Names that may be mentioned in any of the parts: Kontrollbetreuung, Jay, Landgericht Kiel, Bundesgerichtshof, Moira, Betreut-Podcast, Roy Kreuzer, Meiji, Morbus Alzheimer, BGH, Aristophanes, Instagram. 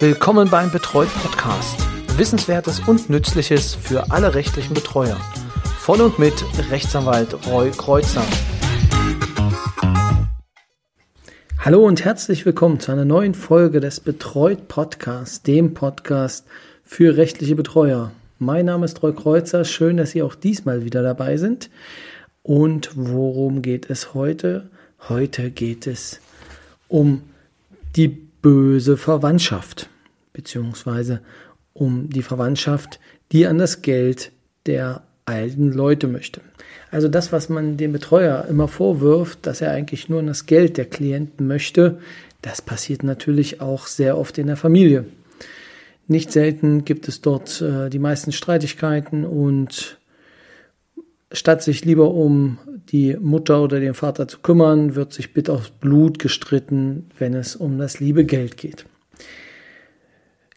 Willkommen beim Betreut-Podcast. Wissenswertes und Nützliches für alle rechtlichen Betreuer. Von und mit Rechtsanwalt Roy Kreuzer. Hallo und herzlich willkommen zu einer neuen Folge des Betreut-Podcast, dem Podcast für rechtliche Betreuer. Mein Name ist Roy Kreuzer, schön, dass Sie auch diesmal wieder dabei sind. Und worum geht es heute? Heute geht es um die böse Verwandtschaft, beziehungsweise um die Verwandtschaft, die an das Geld der alten Leute möchte. Also das, was man dem Betreuer immer vorwirft, dass er eigentlich nur an das Geld der Klienten möchte, das passiert natürlich auch sehr oft in der Familie. Nicht selten gibt es dort die meisten Streitigkeiten und statt sich lieber um die Mutter oder den Vater zu kümmern, wird sich bis aufs Blut gestritten, wenn es um das liebe Geld geht.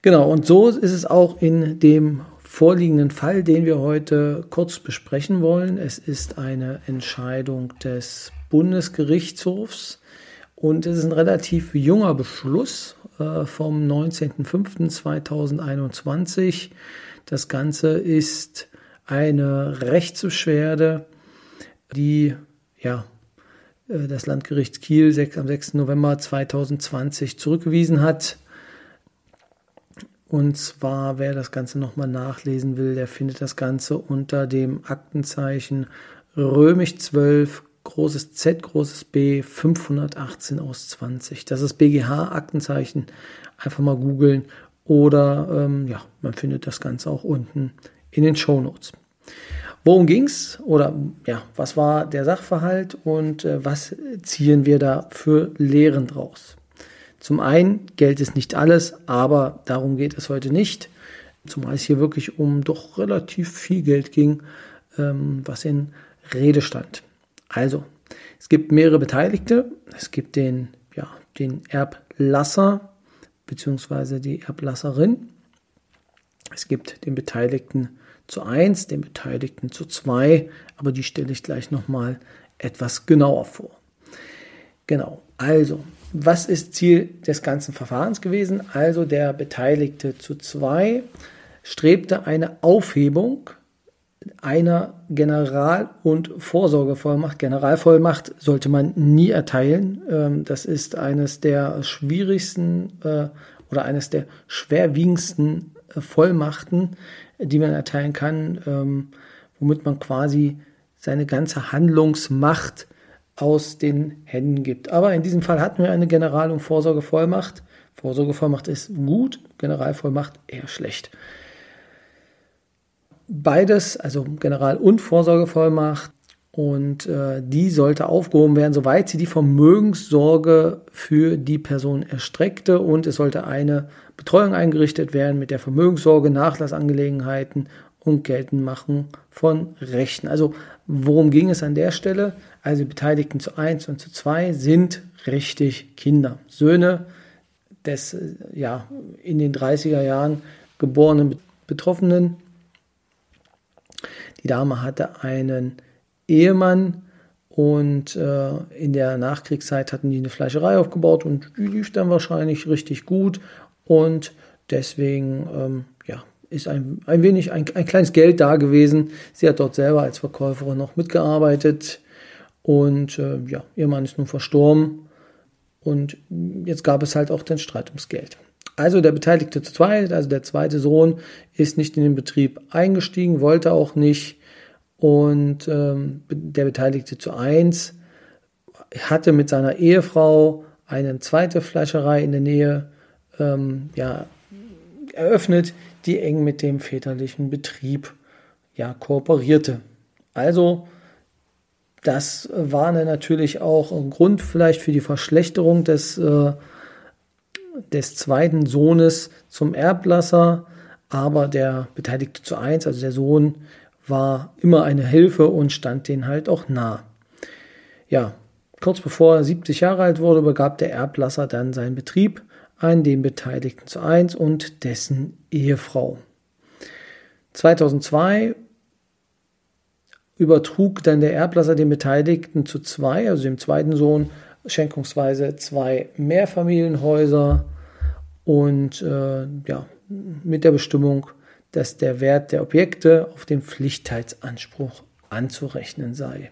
Genau, und so ist es auch in dem vorliegenden Fall, den wir heute kurz besprechen wollen. Es ist eine Entscheidung des Bundesgerichtshofs und es ist ein relativ junger Beschluss vom 19.05.2021. Das Ganze ist eine Rechtsbeschwerde, die das Landgericht Kiel am 6. November 2020 zurückgewiesen hat. Und zwar, wer das Ganze nochmal nachlesen will, der findet das Ganze unter dem Aktenzeichen Römisch 12, großes Z, großes B, 518 aus 20. Das ist BGH-Aktenzeichen. Einfach mal googeln oder man findet das Ganze auch unten in den Shownotes. Worum ging's oder was war der Sachverhalt und was ziehen wir da für Lehren draus? Zum einen, Geld ist nicht alles, aber darum geht es heute nicht, zumal es hier wirklich um doch relativ viel Geld ging, was in Rede stand. Also, es gibt mehrere Beteiligte, es gibt den Erblasser bzw. die Erblasserin, es gibt den Beteiligten zu 1, den Beteiligten zu 2, aber die stelle ich gleich nochmal etwas genauer vor. Genau, also, was ist Ziel des ganzen Verfahrens gewesen? Also, der Beteiligte zu 2 strebte eine Aufhebung einer General- und Vorsorgevollmacht. Generalvollmacht sollte man nie erteilen. Das ist eines der schwierigsten oder eines der schwerwiegendsten Vollmachten, die man erteilen kann, womit man quasi seine ganze Handlungsmacht aus den Händen gibt. Aber in diesem Fall hatten wir eine General- und Vorsorgevollmacht. Vorsorgevollmacht ist gut, Generalvollmacht eher schlecht. Beides, also General- und Vorsorgevollmacht, und die sollte aufgehoben werden, soweit sie die Vermögenssorge für die Person erstreckte, und es sollte eine Betreuung eingerichtet werden mit der Vermögenssorge, Nachlassangelegenheiten und Geltendmachung von Rechten. Also worum ging es an der Stelle? Also die Beteiligten zu 1 und zu 2 sind richtig Kinder, Söhne des in den 30er Jahren geborenen Betroffenen. Die Dame hatte einen Ehemann und in der Nachkriegszeit hatten die eine Fleischerei aufgebaut und die lief dann wahrscheinlich richtig gut, und deswegen ist ein kleines Geld da gewesen. Sie hat dort selber als Verkäuferin noch mitgearbeitet und ihr Mann ist nun verstorben und jetzt gab es halt auch den Streit ums Geld. Also der Beteiligte zu 2, also der zweite Sohn, ist nicht in den Betrieb eingestiegen, wollte auch nicht. Und der Beteiligte zu 1 hatte mit seiner Ehefrau eine zweite Fleischerei in der Nähe eröffnet, die eng mit dem väterlichen Betrieb kooperierte. Also das war natürlich auch ein Grund vielleicht für die Verschlechterung des zweiten Sohnes zum Erblasser. Aber der Beteiligte zu 1, also der Sohn, war immer eine Hilfe und stand denen halt auch nah. Ja, kurz bevor er 70 Jahre alt wurde, übergab der Erblasser dann seinen Betrieb an den Beteiligten zu 1 und dessen Ehefrau. 2002 übertrug dann der Erblasser den Beteiligten zu 2, also dem zweiten Sohn, schenkungsweise 2 Mehrfamilienhäuser, und mit der Bestimmung, dass der Wert der Objekte auf den Pflichtheitsanspruch anzurechnen sei.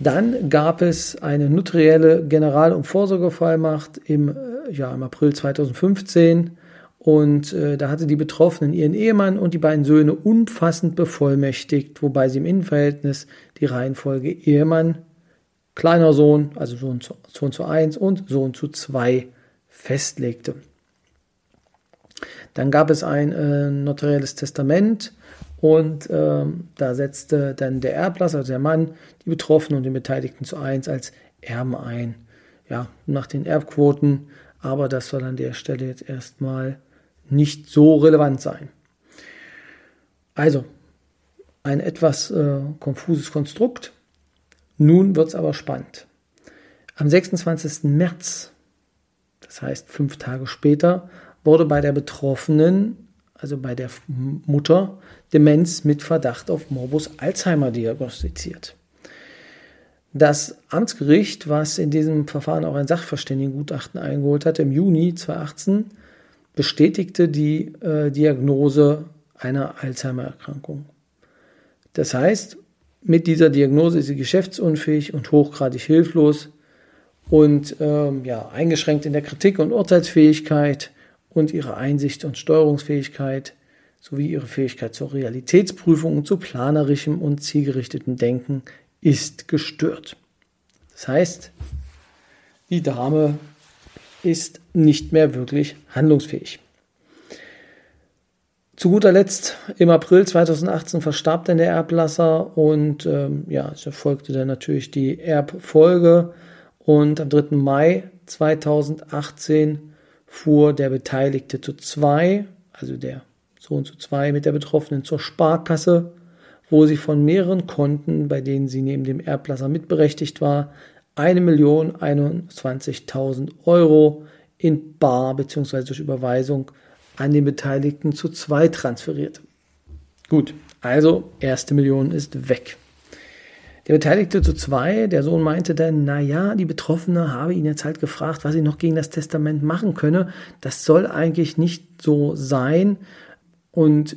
Dann gab es eine notarielle General- und Vorsorgevollmacht im April 2015 und da hatte die Betroffenen ihren Ehemann und die beiden Söhne umfassend bevollmächtigt, wobei sie im Innenverhältnis die Reihenfolge Ehemann, kleiner Sohn, also Sohn zu 1 und Sohn zu 2 festlegte. Dann gab es ein notarielles Testament und da setzte dann der Erblasser, also der Mann, die Betroffenen und den Beteiligten zu 1 als Erben ein. Ja, nach den Erbquoten, aber das soll an der Stelle jetzt erstmal nicht so relevant sein. Also, ein etwas konfuses Konstrukt. Nun wird es aber spannend. Am 26. März, das heißt 5 Tage später, wurde bei der Betroffenen, also bei der Mutter, Demenz mit Verdacht auf Morbus Alzheimer diagnostiziert. Das Amtsgericht, was in diesem Verfahren auch ein Sachverständigengutachten eingeholt hatte, im Juni 2018, bestätigte die Diagnose einer Alzheimer-Erkrankung. Das heißt, mit dieser Diagnose ist sie geschäftsunfähig und hochgradig hilflos und eingeschränkt in der Kritik- und Urteilsfähigkeit und ihre Einsicht und Steuerungsfähigkeit sowie ihre Fähigkeit zur Realitätsprüfung und zu planerischem und zielgerichtetem Denken ist gestört. Das heißt, die Dame ist nicht mehr wirklich handlungsfähig. Zu guter Letzt, im April 2018 verstarb dann der Erblasser und es erfolgte dann natürlich die Erbfolge und am 3. Mai 2018 fuhr der Beteiligte zu 2, also der Sohn zu 2, mit der Betroffenen zur Sparkasse, wo sie von mehreren Konten, bei denen sie neben dem Erblasser mitberechtigt war, 1.021.000 € in bar bzw. durch Überweisung an den Beteiligten zu 2 transferierte. Gut, also erste Million ist weg. Der Beteiligte zu 2, der Sohn, meinte dann, die Betroffene habe ihn jetzt halt gefragt, was sie noch gegen das Testament machen könne. Das soll eigentlich nicht so sein und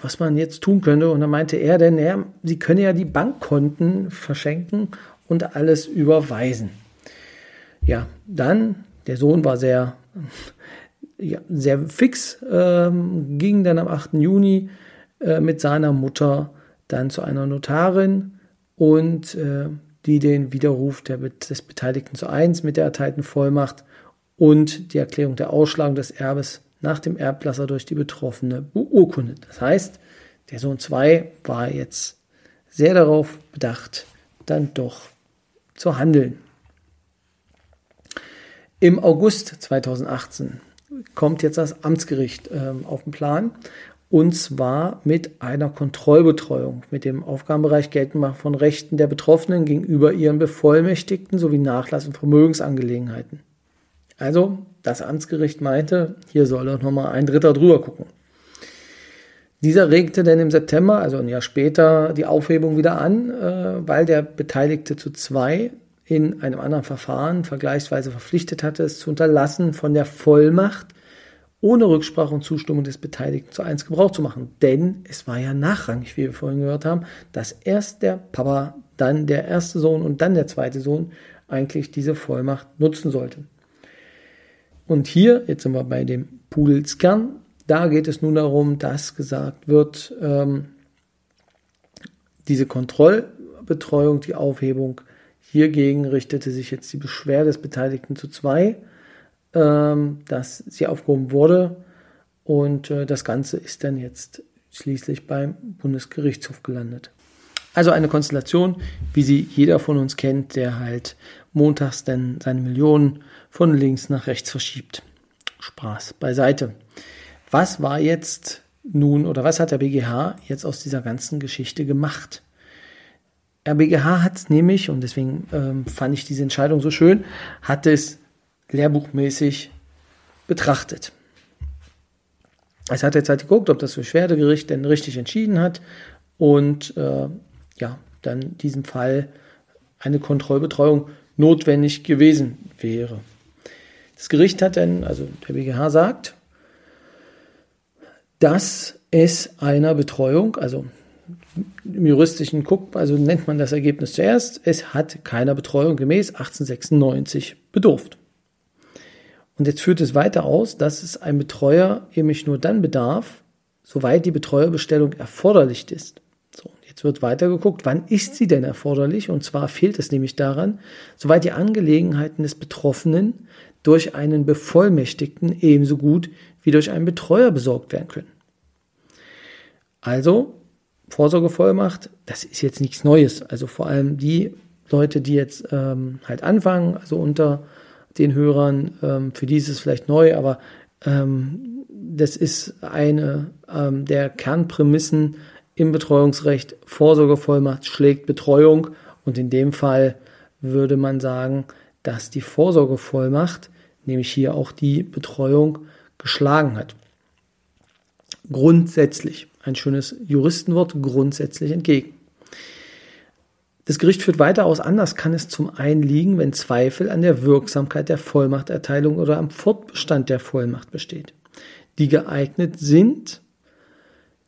was man jetzt tun könnte. Und dann meinte er dann, sie könne ja die Bankkonten verschenken und alles überweisen. Ja, dann, der Sohn war sehr fix, ging dann am 8. Juni mit seiner Mutter dann zu einer Notarin, und die den Widerruf des Beteiligten zu 1 mit der erteilten Vollmacht und die Erklärung der Ausschlagung des Erbes nach dem Erblasser durch die Betroffene beurkundet. Das heißt, der Sohn 2 war jetzt sehr darauf bedacht, dann doch zu handeln. Im August 2018 kommt jetzt das Amtsgericht auf den Plan. Und zwar mit einer Kontrollbetreuung, mit dem Aufgabenbereich Geltendmachen von Rechten der Betroffenen gegenüber ihren Bevollmächtigten sowie Nachlass- und Vermögensangelegenheiten. Also, das Amtsgericht meinte, hier soll doch nochmal ein Dritter drüber gucken. Dieser regte dann im September, also ein Jahr später, die Aufhebung wieder an, weil der Beteiligte zu 2 in einem anderen Verfahren vergleichsweise verpflichtet hatte, es zu unterlassen, von der Vollmacht ohne Rücksprache und Zustimmung des Beteiligten zu 1 Gebrauch zu machen. Denn es war ja nachrangig, wie wir vorhin gehört haben, dass erst der Papa, dann der erste Sohn und dann der zweite Sohn eigentlich diese Vollmacht nutzen sollte. Und hier, jetzt sind wir bei dem Pudelskern, da geht es nun darum, dass gesagt wird, diese Kontrollbetreuung, die Aufhebung, hiergegen richtete sich jetzt die Beschwerde des Beteiligten zu 2, dass sie aufgehoben wurde, und das Ganze ist dann jetzt schließlich beim Bundesgerichtshof gelandet. Also eine Konstellation, wie sie jeder von uns kennt, der halt montags dann seine Millionen von links nach rechts verschiebt. Spaß beiseite. Was war jetzt nun, oder was hat der BGH jetzt aus dieser ganzen Geschichte gemacht? Der BGH hat nämlich, und deswegen fand ich diese Entscheidung so schön, hat es lehrbuchmäßig betrachtet. Es hat jetzt halt geguckt, ob das Beschwerdegericht denn richtig entschieden hat und dann in diesem Fall eine Kontrollbetreuung notwendig gewesen wäre. Das Gericht hat dann, also der BGH sagt, dass es einer Betreuung, also im juristischen Guck, also nennt man das Ergebnis zuerst, es hat keiner Betreuung gemäß 1896 bedurft. Und jetzt führt es weiter aus, dass es ein Betreuer nämlich nur dann bedarf, soweit die Betreuerbestellung erforderlich ist. So, jetzt wird weiter geguckt, wann ist sie denn erforderlich? Und zwar fehlt es nämlich daran, soweit die Angelegenheiten des Betroffenen durch einen Bevollmächtigten ebenso gut wie durch einen Betreuer besorgt werden können. Also Vorsorgevollmacht, das ist jetzt nichts Neues. Also vor allem die Leute, die jetzt halt anfangen, also unter den Hörern, für die ist es vielleicht neu, aber das ist eine der Kernprämissen im Betreuungsrecht. Vorsorgevollmacht schlägt Betreuung, und in dem Fall würde man sagen, dass die Vorsorgevollmacht, nämlich hier auch die Betreuung, geschlagen hat. Grundsätzlich, ein schönes Juristenwort, grundsätzlich entgegen. Das Gericht führt weiter aus, anders kann es zum einen liegen, wenn Zweifel an der Wirksamkeit der Vollmachterteilung oder am Fortbestand der Vollmacht besteht, die geeignet sind,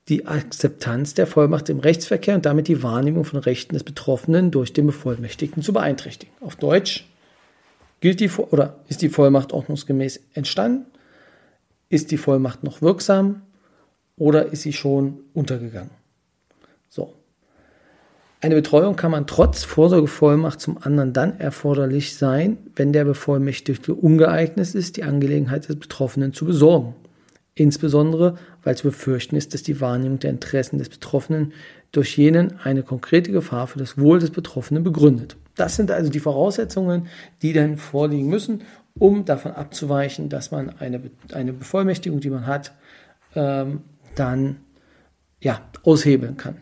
die Akzeptanz der Vollmacht im Rechtsverkehr und damit die Wahrnehmung von Rechten des Betroffenen durch den Bevollmächtigten zu beeinträchtigen. Auf Deutsch gilt ist die Vollmacht ordnungsgemäß entstanden, ist die Vollmacht noch wirksam oder ist sie schon untergegangen? So. Eine Betreuung kann man trotz Vorsorgevollmacht zum anderen dann erforderlich sein, wenn der Bevollmächtigte ungeeignet ist, die Angelegenheit des Betroffenen zu besorgen. Insbesondere, weil zu befürchten ist, dass die Wahrnehmung der Interessen des Betroffenen durch jenen eine konkrete Gefahr für das Wohl des Betroffenen begründet. Das sind also die Voraussetzungen, die dann vorliegen müssen, um davon abzuweichen, dass man eine Bevollmächtigung, die man hat, dann aushebeln kann.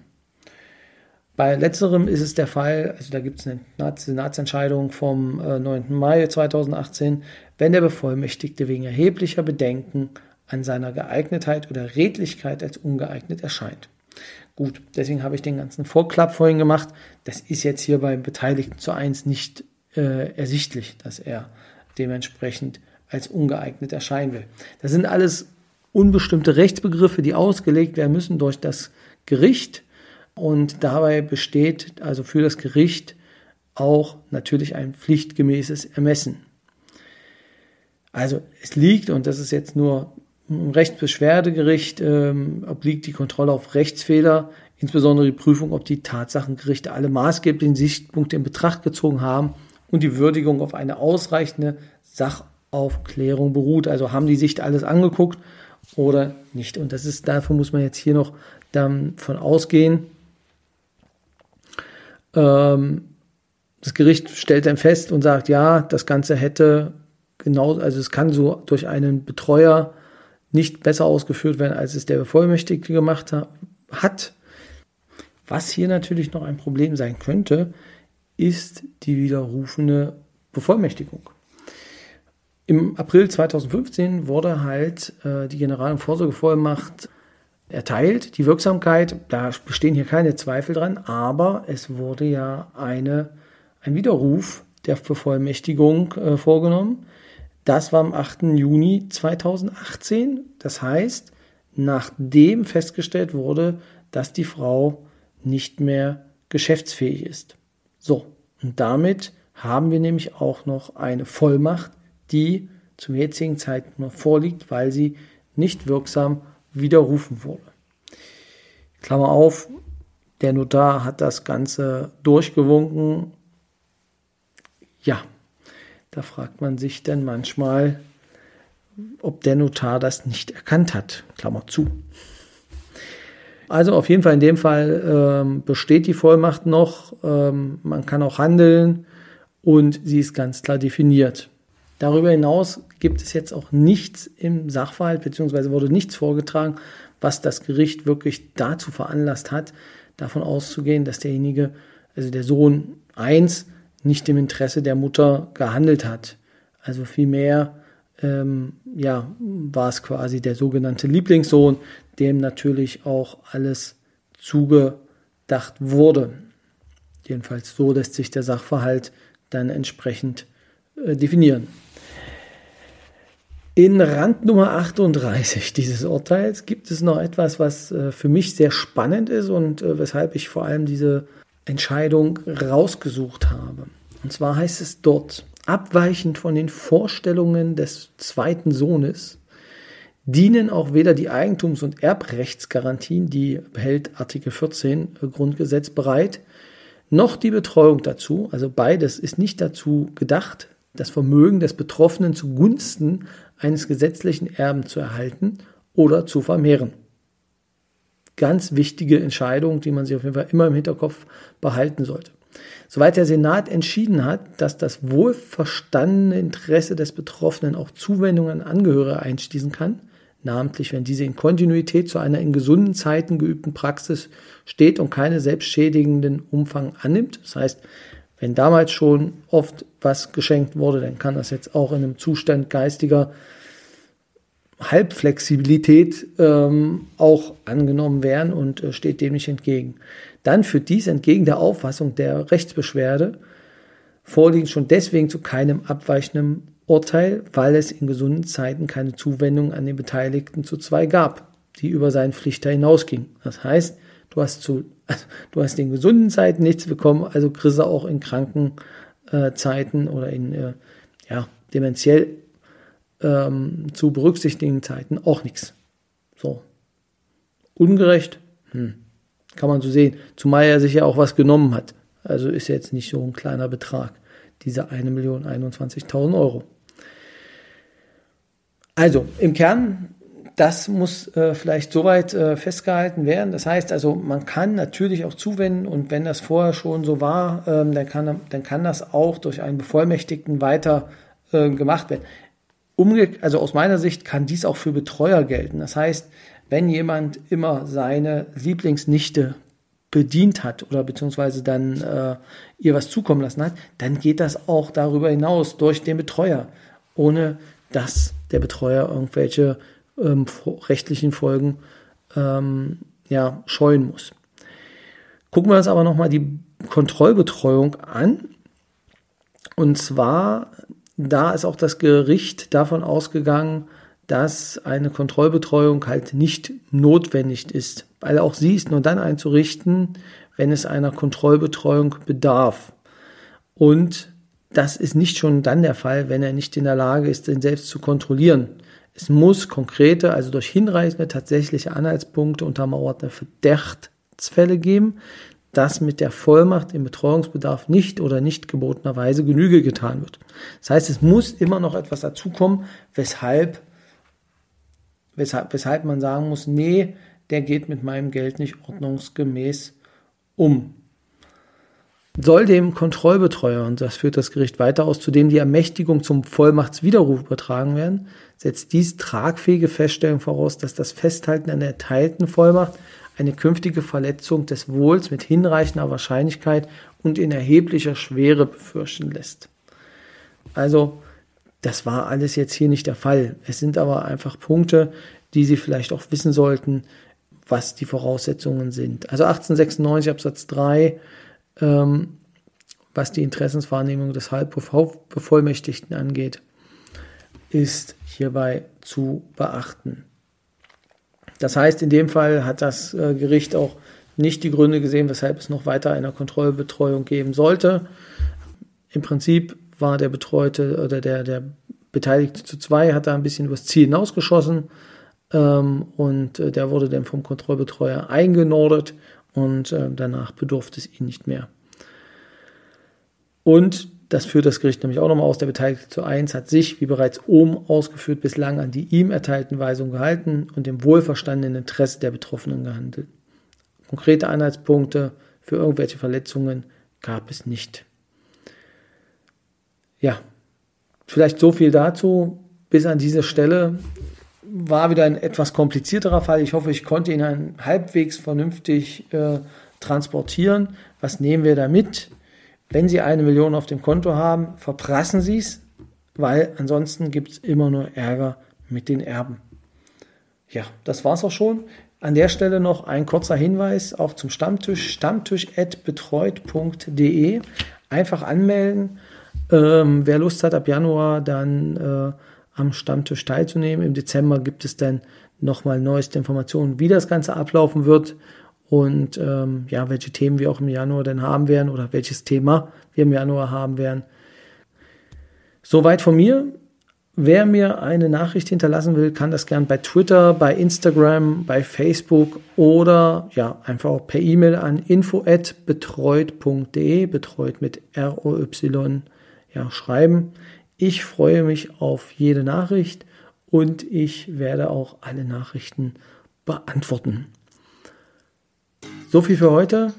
Bei letzterem ist es der Fall, also da gibt es eine Senatsentscheidung vom 9. Mai 2018, wenn der Bevollmächtigte wegen erheblicher Bedenken an seiner Geeignetheit oder Redlichkeit als ungeeignet erscheint. Gut, deswegen habe ich den ganzen Vorklapp vorhin gemacht. Das ist jetzt hier beim Beteiligten zu 1 nicht ersichtlich, dass er dementsprechend als ungeeignet erscheinen will. Das sind alles unbestimmte Rechtsbegriffe, die ausgelegt werden müssen durch das Gericht. Und dabei besteht also für das Gericht auch natürlich ein pflichtgemäßes Ermessen. Also es liegt, und das ist jetzt nur im Rechtsbeschwerdegericht, obliegt die Kontrolle auf Rechtsfehler, insbesondere die Prüfung, ob die Tatsachengerichte alle maßgeblichen Sichtpunkte in Betracht gezogen haben und die Würdigung auf eine ausreichende Sachaufklärung beruht. Also haben die sich alles angeguckt oder nicht. Und das ist, davon muss man jetzt hier noch davon ausgehen. Das Gericht stellt dann fest und sagt, ja, das Ganze hätte genau, also es kann so durch einen Betreuer nicht besser ausgeführt werden, als es der Bevollmächtigte gemacht hat. Was hier natürlich noch ein Problem sein könnte, ist die widerrufene Bevollmächtigung. Im April 2015 wurde halt die General- und Vorsorgevollmacht erteilt. Die Wirksamkeit, da bestehen hier keine Zweifel dran, aber es wurde ja ein Widerruf der Bevollmächtigung vorgenommen. Das war am 8. Juni 2018. Das heißt, nachdem festgestellt wurde, dass die Frau nicht mehr geschäftsfähig ist. So, und damit haben wir nämlich auch noch eine Vollmacht, die zum jetzigen Zeitpunkt noch vorliegt, weil sie nicht wirksam widerrufen wurde. Klammer auf, der Notar hat das Ganze durchgewunken. Ja, da fragt man sich dann manchmal, ob der Notar das nicht erkannt hat. Klammer zu. Also auf jeden Fall in dem Fall besteht die Vollmacht noch. Man kann auch handeln und sie ist ganz klar definiert. Darüber hinaus gibt es jetzt auch nichts im Sachverhalt, beziehungsweise wurde nichts vorgetragen, was das Gericht wirklich dazu veranlasst hat, davon auszugehen, dass derjenige, also der Sohn 1, nicht im Interesse der Mutter gehandelt hat. Also vielmehr war es quasi der sogenannte Lieblingssohn, dem natürlich auch alles zugedacht wurde. Jedenfalls so lässt sich der Sachverhalt dann entsprechend definieren. In Rand Nummer 38 dieses Urteils gibt es noch etwas, was für mich sehr spannend ist und weshalb ich vor allem diese Entscheidung rausgesucht habe. Und zwar heißt es dort, abweichend von den Vorstellungen des zweiten Sohnes dienen auch weder die Eigentums- und Erbrechtsgarantien, die hält Artikel 14 Grundgesetz bereit, noch die Betreuung dazu. Also beides ist nicht dazu gedacht, das Vermögen des Betroffenen zugunsten eines gesetzlichen Erben zu erhalten oder zu vermehren. Ganz wichtige Entscheidung, die man sich auf jeden Fall immer im Hinterkopf behalten sollte. Soweit der Senat entschieden hat, dass das wohlverstandene Interesse des Betroffenen auch Zuwendungen an Angehörige einschließen kann, namentlich wenn diese in Kontinuität zu einer in gesunden Zeiten geübten Praxis steht und keine selbstschädigenden Umfang annimmt. Das heißt, wenn damals schon oft was geschenkt wurde, dann kann das jetzt auch in einem Zustand geistiger Halbflexibilität auch angenommen werden und steht dem nicht entgegen. Dann führt dies entgegen der Auffassung der Rechtsbeschwerde vorliegend schon deswegen zu keinem abweichenden Urteil, weil es in gesunden Zeiten keine Zuwendung an den Beteiligten zu zwei gab, die über seinen Pflichtteil hinausging. Das heißt, du hast in gesunden Zeiten nichts bekommen, also kriegst du auch in kranken Zeiten oder in dementiell zu berücksichtigen Zeiten auch nichts. So. Ungerecht? Kann man so sehen. Zumal er sich ja auch was genommen hat. Also ist jetzt nicht so ein kleiner Betrag, diese 1.021.000 Euro. Also im Kern, das muss vielleicht soweit festgehalten werden. Das heißt also, man kann natürlich auch zuwenden und wenn das vorher schon so war, dann kann das auch durch einen Bevollmächtigten weiter gemacht werden. Also aus meiner Sicht kann dies auch für Betreuer gelten. Das heißt, wenn jemand immer seine Lieblingsnichte bedient hat oder beziehungsweise dann ihr was zukommen lassen hat, dann geht das auch darüber hinaus durch den Betreuer, ohne dass der Betreuer irgendwelche rechtlichen Folgen scheuen muss. Gucken wir uns aber nochmal die Kontrollbetreuung an. Und zwar... Da ist auch das Gericht davon ausgegangen, dass eine Kontrollbetreuung halt nicht notwendig ist, weil auch sie ist nur dann einzurichten, wenn es einer Kontrollbetreuung bedarf. Und das ist nicht schon dann der Fall, wenn er nicht in der Lage ist, den selbst zu kontrollieren. Es muss konkrete, also durch hinreichende tatsächliche Anhaltspunkte untermauerte Verdachtsfälle geben, dass mit der Vollmacht im Betreuungsbedarf nicht oder nicht gebotenerweise Genüge getan wird. Das heißt, es muss immer noch etwas dazukommen, weshalb man sagen muss, nee, der geht mit meinem Geld nicht ordnungsgemäß um. Soll dem Kontrollbetreuer, und das führt das Gericht weiter aus, zudem die Ermächtigung zum Vollmachtswiderruf übertragen werden, setzt dies tragfähige Feststellung voraus, dass das Festhalten an der erteilten Vollmacht eine künftige Verletzung des Wohls mit hinreichender Wahrscheinlichkeit und in erheblicher Schwere befürchten lässt. Also, das war alles jetzt hier nicht der Fall. Es sind aber einfach Punkte, die Sie vielleicht auch wissen sollten, was die Voraussetzungen sind. Also 1896 Absatz 3, was die Interessenswahrnehmung des Halbbevollmächtigten angeht, ist hierbei zu beachten. Das heißt, in dem Fall hat das Gericht auch nicht die Gründe gesehen, weshalb es noch weiter einer Kontrollbetreuung geben sollte. Im Prinzip war der Betreute oder der Beteiligte zu zwei, hat da ein bisschen übers Ziel hinausgeschossen und der wurde dann vom Kontrollbetreuer eingenordet und danach bedurfte es ihn nicht mehr. Und das führt das Gericht nämlich auch nochmal aus. Der Beteiligte zu 1 hat sich, wie bereits oben ausgeführt, bislang an die ihm erteilten Weisungen gehalten und im wohlverstandenen Interesse der Betroffenen gehandelt. Konkrete Anhaltspunkte für irgendwelche Verletzungen gab es nicht. Ja, vielleicht so viel dazu. Bis an diese Stelle war wieder ein etwas komplizierterer Fall. Ich hoffe, ich konnte ihn dann halbwegs vernünftig transportieren. Was nehmen wir da mit? Wenn Sie 1 Million auf dem Konto haben, verprassen Sie es, weil ansonsten gibt es immer nur Ärger mit den Erben. Ja, das war's auch schon. An der Stelle noch ein kurzer Hinweis auch zum Stammtisch, stammtisch@betreut.de. Einfach anmelden. Wer Lust hat, ab Januar dann am Stammtisch teilzunehmen. Im Dezember gibt es dann nochmal neueste Informationen, wie das Ganze ablaufen wird und welche Themen wir auch im Januar dann haben werden oder welches Thema wir im Januar haben werden. Soweit von mir. Wer mir eine Nachricht hinterlassen will, kann das gern bei Twitter, bei Instagram, bei Facebook oder einfach auch per E-Mail an info@betreut.de, betreut mit ROY, schreiben. Ich freue mich auf jede Nachricht und ich werde auch alle Nachrichten beantworten. So viel für heute.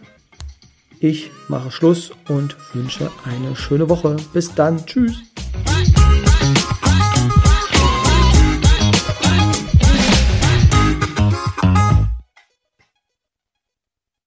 Ich mache Schluss und wünsche eine schöne Woche. Bis dann. Tschüss.